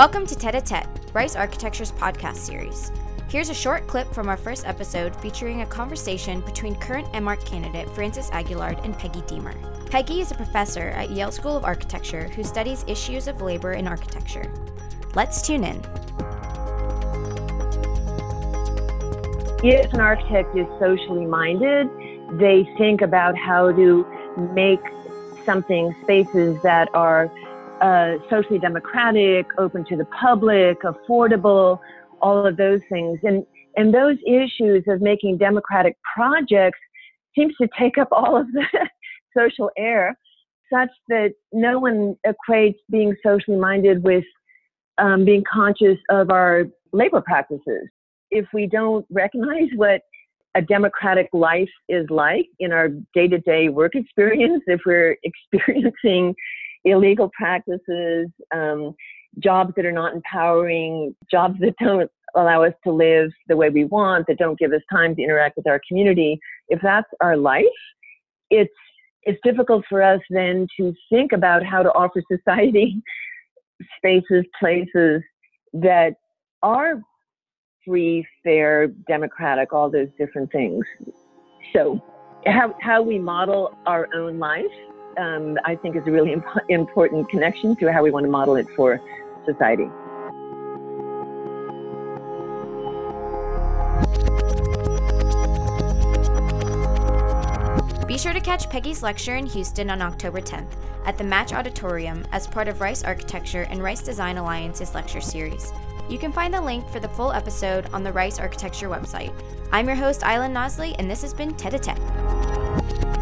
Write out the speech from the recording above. Welcome to Tête-à-Tête, Rice Architecture's podcast series. Here's a short clip from our first episode featuring a conversation between current MArch candidate Francis Aguilard and Peggy Diemer. Peggy is a professor at Yale School of Architecture who studies issues of labor in architecture. Let's tune in. If an architect is socially minded, they think about how to make something, spaces that are socially democratic, open to the public, affordable, all of those things. And those issues of making democratic projects seems to take up all of the social air, such that no one equates being socially minded with being conscious of our labor practices. If we don't recognize what a democratic life is like in our day-to-day work experience, if we're experiencing illegal practices, jobs that are not empowering, jobs that don't allow us to live the way we want, that don't give us time to interact with our community, if that's our life, it's difficult for us then to think about how to offer society spaces, places that are free, fair, democratic, all those different things. So how we model our own life, I think, is a really important connection to how we want to model it for society. Be sure to catch Peggy's lecture in Houston on October 10th at the Match Auditorium as part of Rice Architecture and Rice Design Alliance's lecture series. You can find the link for the full episode on the Rice Architecture website. I'm your host, Aylin Nosley, and this has been Tête-à-Tête.